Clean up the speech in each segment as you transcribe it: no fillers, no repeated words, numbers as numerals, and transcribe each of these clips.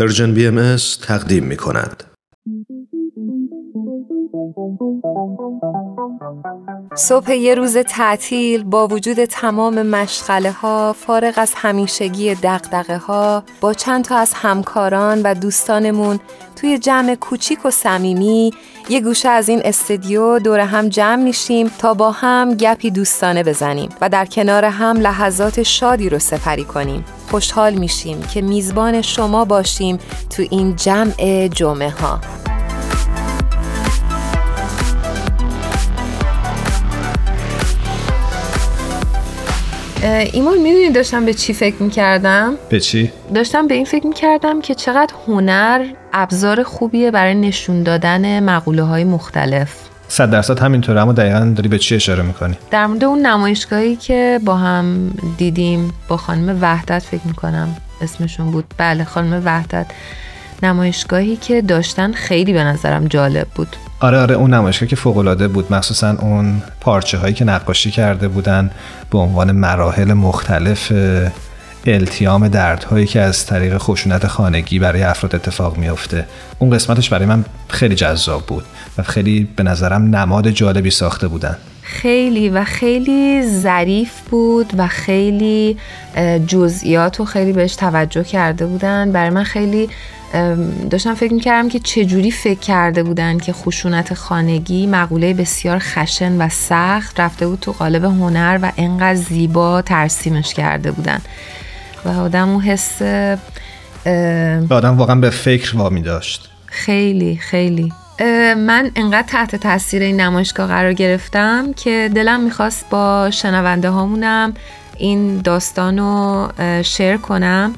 پرژن BMS تقدیم می کند. صبح یه روز تعطیل با وجود تمام مشغله ها، فارغ از همیشگی دغدغه ها، با چند تا از همکاران و دوستانمون توی جمع کوچیک و صمیمی یه گوشه از این استودیو دور هم جمع میشیم تا با هم گپی دوستانه بزنیم و در کنار هم لحظات شادی رو سپری کنیم. خوشحال میشیم که میزبان شما باشیم تو این جمع جمعه ها. ایمان، میدونی داشتم به چی فکر میکردم؟ به چی؟ داشتم به این فکر میکردم که چقدر هنر ابزار خوبیه برای نشون دادن مقوله های مختلف. 100% همینطوره. اما دقیقاً داری به چی اشاره میکنی؟ در مورد اون نمایشگاهی که با هم دیدیم با خانم وحدت، فکر میکنم اسمشون بود. بله، خانم وحدت. نمایشگاهی که داشتن خیلی به نظرم جالب بود. آره، اون نمایشگاه که فوق‌العاده بود، مخصوصا اون پارچه‌هایی که نقاشی کرده بودن به عنوان مراحل مختلف التیام دردهایی که از طریق خشونت خانگی برای افراد اتفاق میفته. اون قسمتش برای من خیلی جذاب بود و خیلی به نظرم نماد جالبی ساخته بودن. خیلی ظریف بود و خیلی جزئیات و خیلی بهش توجه کرده بودن. برای من خیلی داشتم فکر میکردم که چجوری فکر کرده بودن که خشونت خانگی، مقوله بسیار خشن و سخت، رفته بود تو قالب هنر و انقدر زیبا ترسیمش کرده بودن و آدم اون حس آدم واقعا به فکر وامی داشت. خیلی من انقدر تحت تاثیر این نمایشگاه قرار گرفتم که دلم میخواست با شنونده هامونم این داستان رو شیر کنم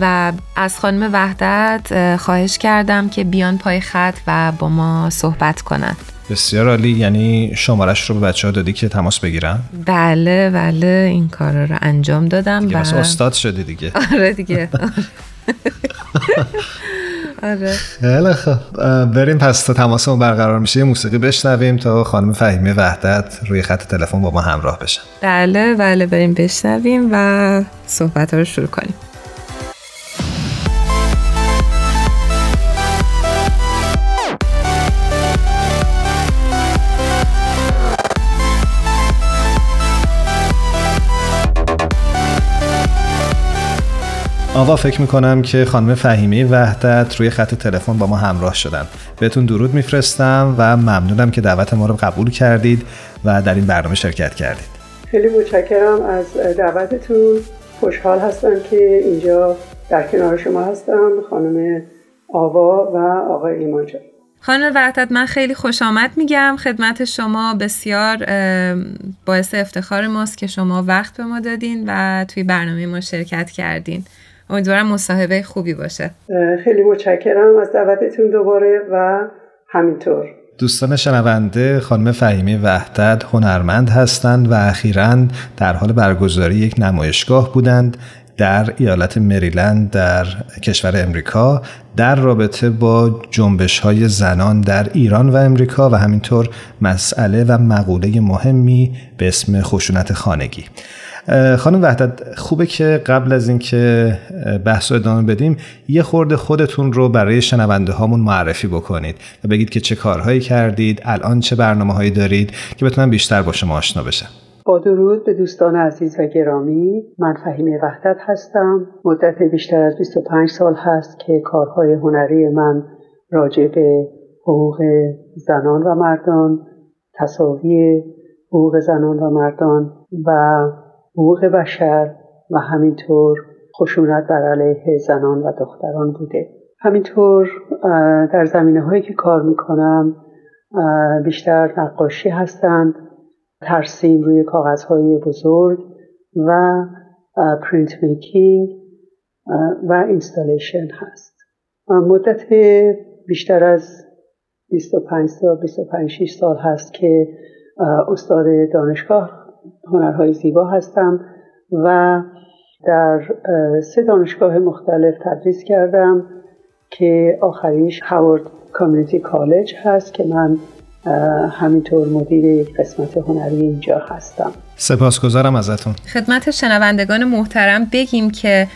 و از خانم وحدت خواهش کردم که بیان پای خط و با ما صحبت کنند. بسیار عالی. یعنی شمارش رو به بچه ها دادی که تماس بگیرن؟ بله این کار رو انجام دادم دیگه. بس استاد شدی دیگه. آره. آره. خیلی خب، بریم پس تا تماسمون برقرار میشه یه موسیقی بشنویم تا خانم فهیمه وحدت روی خط تلفن با ما همراه بشن. بله بریم بشنویم و صحبت ها رو شروع کنیم. آوا، فکر میکنم که خانم فهیمه وحدت روی خط تلفن با ما همراه شدن. بهتون درود میفرستم و ممنونم که دعوت ما رو قبول کردید و در این برنامه شرکت کردید. خیلی متشکرم از دعوتتون. خوشحال هستم که اینجا در کنار شما هستم، خانم آوا و آقای ایمان جان. خانم وحدت، من خیلی خوش آمد میگم خدمت شما. بسیار باعث افتخار ماست که شما وقت به ما دادین و توی برنامه ما شرکت کردین. امیدوارم مصاحبه خوبی باشه. خیلی متشکرم از دعوتتون دوباره و همینطور. دوستان شنونده، خانم فهیمه وحدت هنرمند هستند و اخیراً در حال برگزاری یک نمایشگاه بودند در ایالت مریلند در کشور امریکا در رابطه با جنبش‌های زنان در ایران و امریکا و همینطور مسئله و مقوله مهمی به اسم خشونت خانگی. خانم وحدت، خوبه که قبل از اینکه بحث رو ادامه بدیم یه خورده خودتون رو برای شنونده هامون معرفی بکنید و بگید که چه کارهایی کردید، الان چه برنامه‌هایی دارید که بتونن بیشتر با شما آشنا بشن. با درود به دوستان عزیز و گرامی، من فهیمه وحدت هستم. مدت بیشتر از 25 سال هست که کارهای هنری من راجع به حقوق زنان و مردان، تساوی حقوق زنان و مردان و حقوق بشر و همینطور خشونت بر علیه زنان و دختران بوده. همینطور در زمینه هایی که کار میکنم بیشتر نقاشی هستند، ترسیم روی کاغذهای بزرگ و پرینت میکینگ و اینستالیشن هست. مدت بیشتر از 25-26 سال هست که استاد دانشگاه هنرهای زیبا هستم و در 3 دانشگاه مختلف تدریس کردم که آخریش هاوارد کامیونیتی کالج هست که من همینطور مدیر یک قسمت هنری اینجا هستم. سپاسگزارم ازتون. خدمت شنوندگان محترم بگیم که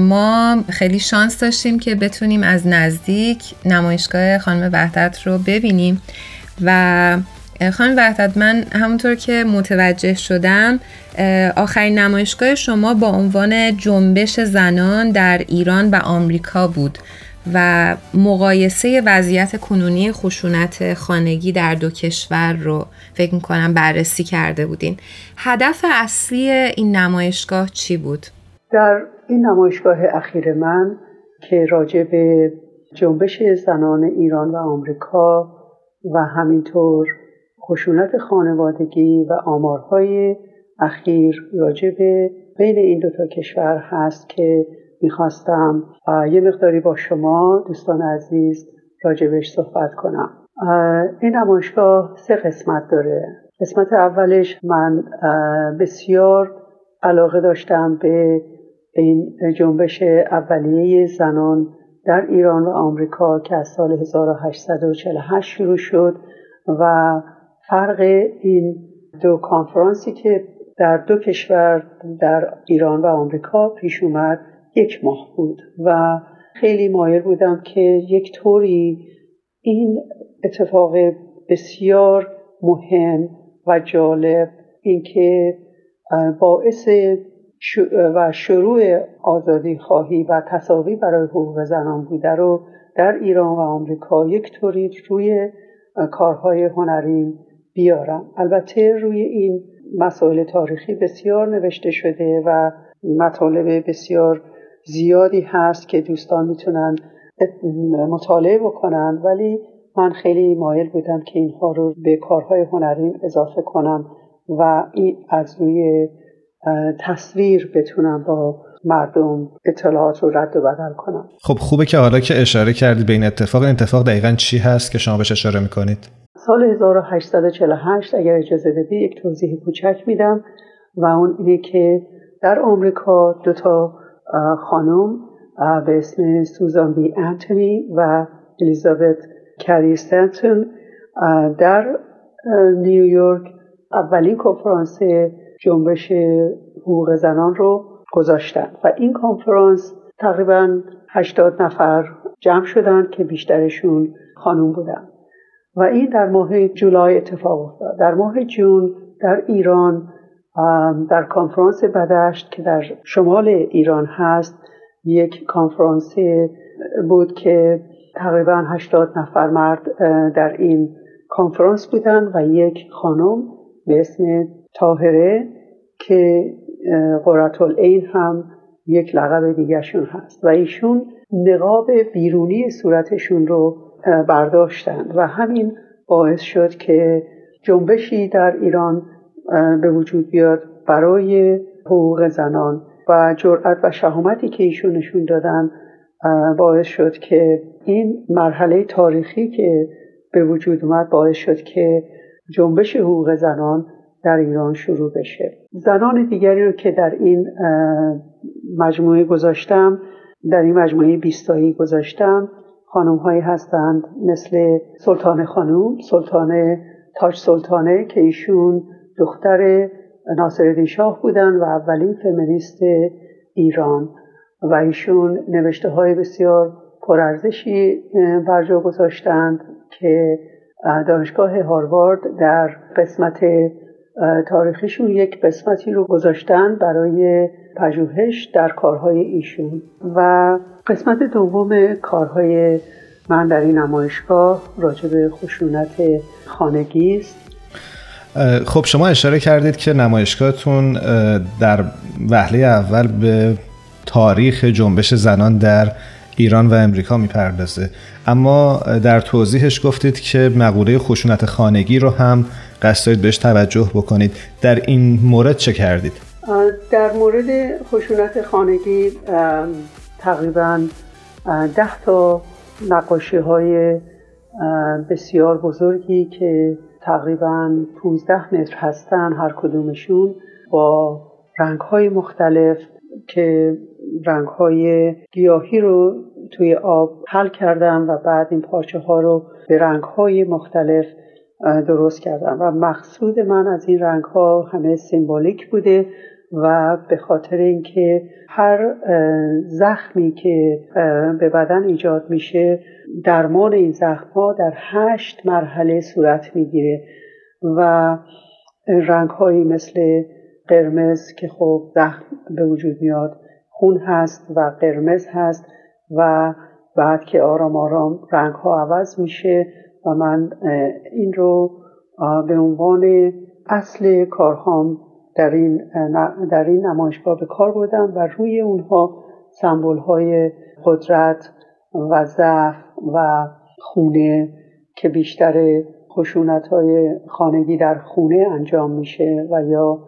ما خیلی شانس داشتیم که بتونیم از نزدیک نمایشگاه خانم وحدت رو ببینیم و خانم وحدت، من همونطور که متوجه شدم آخرین نمایشگاه شما با عنوان جنبش زنان در ایران و آمریکا بود و مقایسه وضعیت کنونی خشونت خانگی در دو کشور رو فکر می‌کنم بررسی کرده بودین. هدف اصلی این نمایشگاه چی بود؟ در این نمایشگاه اخیر من که راجع به جنبش زنان ایران و آمریکا و همینطور خشونت خانوادگی و آمارهای اخیر راجع به بین این دو تا کشور هست که میخواستم یه مقداری با شما دوستان عزیز راجبش صحبت کنم. این نمایشگاه 3 قسمت داره. قسمت اولش من بسیار علاقه داشتم به این جنبش اولیه زنان در ایران و آمریکا که از سال 1848 شروع شد و فرق این دو کانفرانسی که در دو کشور در ایران و آمریکا پیش اومد 1 ماه بود و خیلی مایل بودم که یک طوری این اتفاق بسیار مهم و جالب، اینکه باعث و شروع آزادی خواهی و تساوی برای حقوق زنان بوده رو در ایران و آمریکا یک طوری روی کارهای هنری بیارم. البته روی این مسائل تاریخی بسیار نوشته شده و مطالب بسیار زیادی هست که دوستان میتونن مطالعه بکنن، ولی من خیلی مایل بودم که اینها رو به کارهای هنری اضافه کنم و این از روی تصویر بتونم با مردم اطلاعات رو رد و بدل کنم. خب خوبه که حالا که اشاره کردید به این اتفاق دقیقاً چی هست که شما بهش اشاره میکنید؟ سال 1848 اگر اجازه بدی یک توضیح کوچک میدم و اون اینه که در آمریکا 2 خانم به اسم سوزان بی آنتونی و الیزابت کاری استاتن در نیویورک اولین کنفرانس جنبش حقوق زنان رو گذاشتن و این کنفرانس تقریباً 80 نفر جمع شدن که بیشترشون خانم بودن و این در ماه جولای اتفاق افتاد. در ماه جون در ایران در کنفرانس بدشت که در شمال ایران هست یک کنفرانس بود که تقریباً 80 نفر مرد در این کنفرانس بودن و یک خانم به اسم طاهره که قرة العین هم یک لقب دیگرشون هست و ایشون نقاب بیرونی صورتشون رو برداشتند و همین باعث شد که جنبشی در ایران به وجود بیاد برای حقوق زنان و جرأت و شجاعتی که ایشون نشون دادن باعث شد که این مرحله تاریخی که به وجود اومد باعث شد که جنبش حقوق زنان در ایران شروع بشه. زنان دیگری رو که در این مجموعه گذاشتم، در این مجموعه 20تایی گذاشتم، خانم هایی هستند مثل سلطان خانوم، سلطانه تاج سلطانه که ایشون دختر ناصرالدین شاه بودن و اولین فمینیست ایران و ایشون نوشته های بسیار پرارزشی بر جا گذاشتند که دانشگاه هاروارد در قسمت تاریخیشون یک قسمتی رو گذاشتن برای پژوهش در کارهای ایشون. و قسمت دوم کارهای من در این نمایشگاه راجع به خشونت خانگی است. خب شما اشاره کردید که نمایشگاهتون در وهله اول به تاریخ جنبش زنان در ایران و امریکا میپردازه، اما در توضیحش گفتید که مقوله خشونت خانگی رو هم قصد دارید بهش توجه بکنید. در این مورد چه کردید؟ در مورد خشونت خانگی تقریباً 10 نقاشی های بسیار بزرگی که تقریباً 15 متر هستن هر کدومشون با رنگ‌های مختلف که رنگ‌های گیاهی رو توی آب حل کردم و بعد این پارچه‌ها رو به رنگ‌های مختلف درست کردم و مقصود من از این رنگ‌ها همه سیمبولیک بوده و به خاطر اینکه هر زخمی که به بدن ایجاد میشه درمان این زخم‌ها در 8 مرحله صورت میگیره و رنگ‌هایی مثل قرمز که خب زخم به وجود میاد، خون هست و قرمز هست و بعد که آرام آرام رنگ‌ها عوض میشه و من این رو به عنوان اصل کارهام در این نمایشگاه به کار بردم و روی اونها سمبول‌های قدرت و ضعف و خونه که بیشتر خشونت‌های خانگی در خونه انجام میشه و یا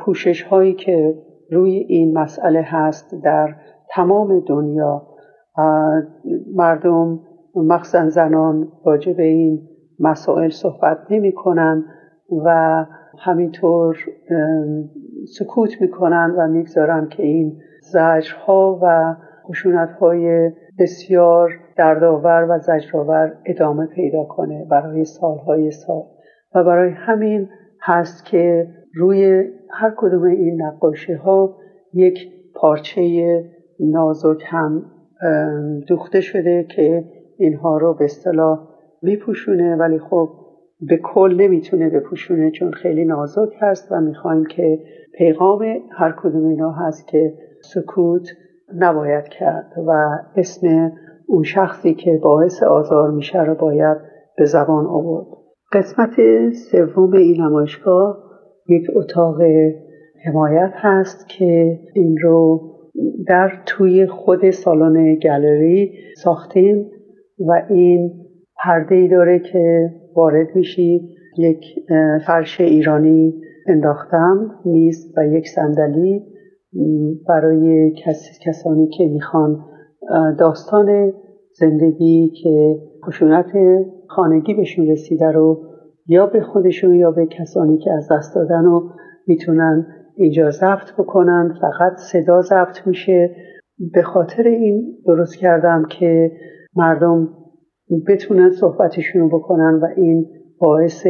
پوشش‌هایی که روی این مسئله هست در تمام دنیا، مردم مخصوصا زنان راجع به این مسائل صحبت نمی‌کنن و همینطور سکوت می‌کنن و می‌گذارن که این زجرها و خشونت‌های بسیار دردآور و زجرآور ادامه پیدا کنه برای سال‌های سال و برای همین هست که روی هر کدوم این نقاشی‌ها یک پارچه نازک هم دوخته شده که اینها رو به اصطلاح میپوشونه، ولی خب به کل نمیتونه بپوشونه چون خیلی نازک هست و میخوایم که پیغام هر کدوم اینا هست که سکوت نباید کرد و اسم اون شخصی که باعث آزار میشه رو باید به زبان آورد. قسمت سوم این نمایشگاه یک اتاق حمایت هست که این رو در توی خود سالن گالری ساختیم و این پرده‌ای داره که وارد میشی، یک فرش ایرانی انداختم، میز و یک صندلی برای کسانی که میخوان داستان زندگی که خشونت خانگی بهشون رسیده رو یا به خودشون یا به کسانی که از دست دادن رو میتونن اینجا ضبط بکنن. فقط صدا ضبط میشه. به خاطر این درست کردم که مردم بتونن صحبتشون رو بکنن و این باعث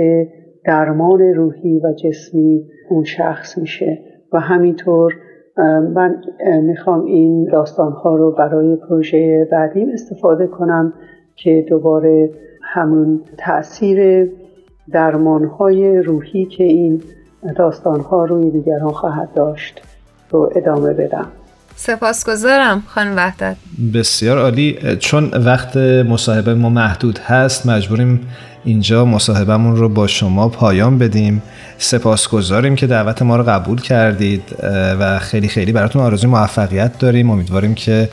درمان روحی و جسمی اون شخص میشه و همینطور من میخوام این داستانها رو برای پروژه بعدیم استفاده کنم که دوباره همون تأثیر درمانهای روحی که این داستانها روی دیگران خواهد داشت رو ادامه بدم. سپاسگزارم خانم وحدت. بسیار عالی. چون وقت مصاحبه ما محدود هست مجبوریم اینجا مصاحبهمون رو با شما پایان بدیم. سپاسگزاریم که دعوت ما رو قبول کردید و خیلی خیلی براتون آرزوی موفقیت داریم. امیدواریم که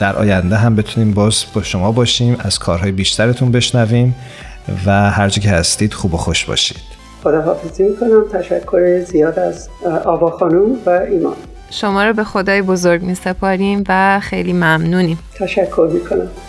در آینده هم بتونیم باز با شما باشیم، از کارهای بیشترتون بشنویم و هر جا که هستید خوب و خوش باشید. خداحافظی میکنم. تشکر زیاد از آوا خانم و ایمان. شما رو به خدای بزرگ می‌سپاریم و خیلی ممنونیم. تشکر می‌کنم.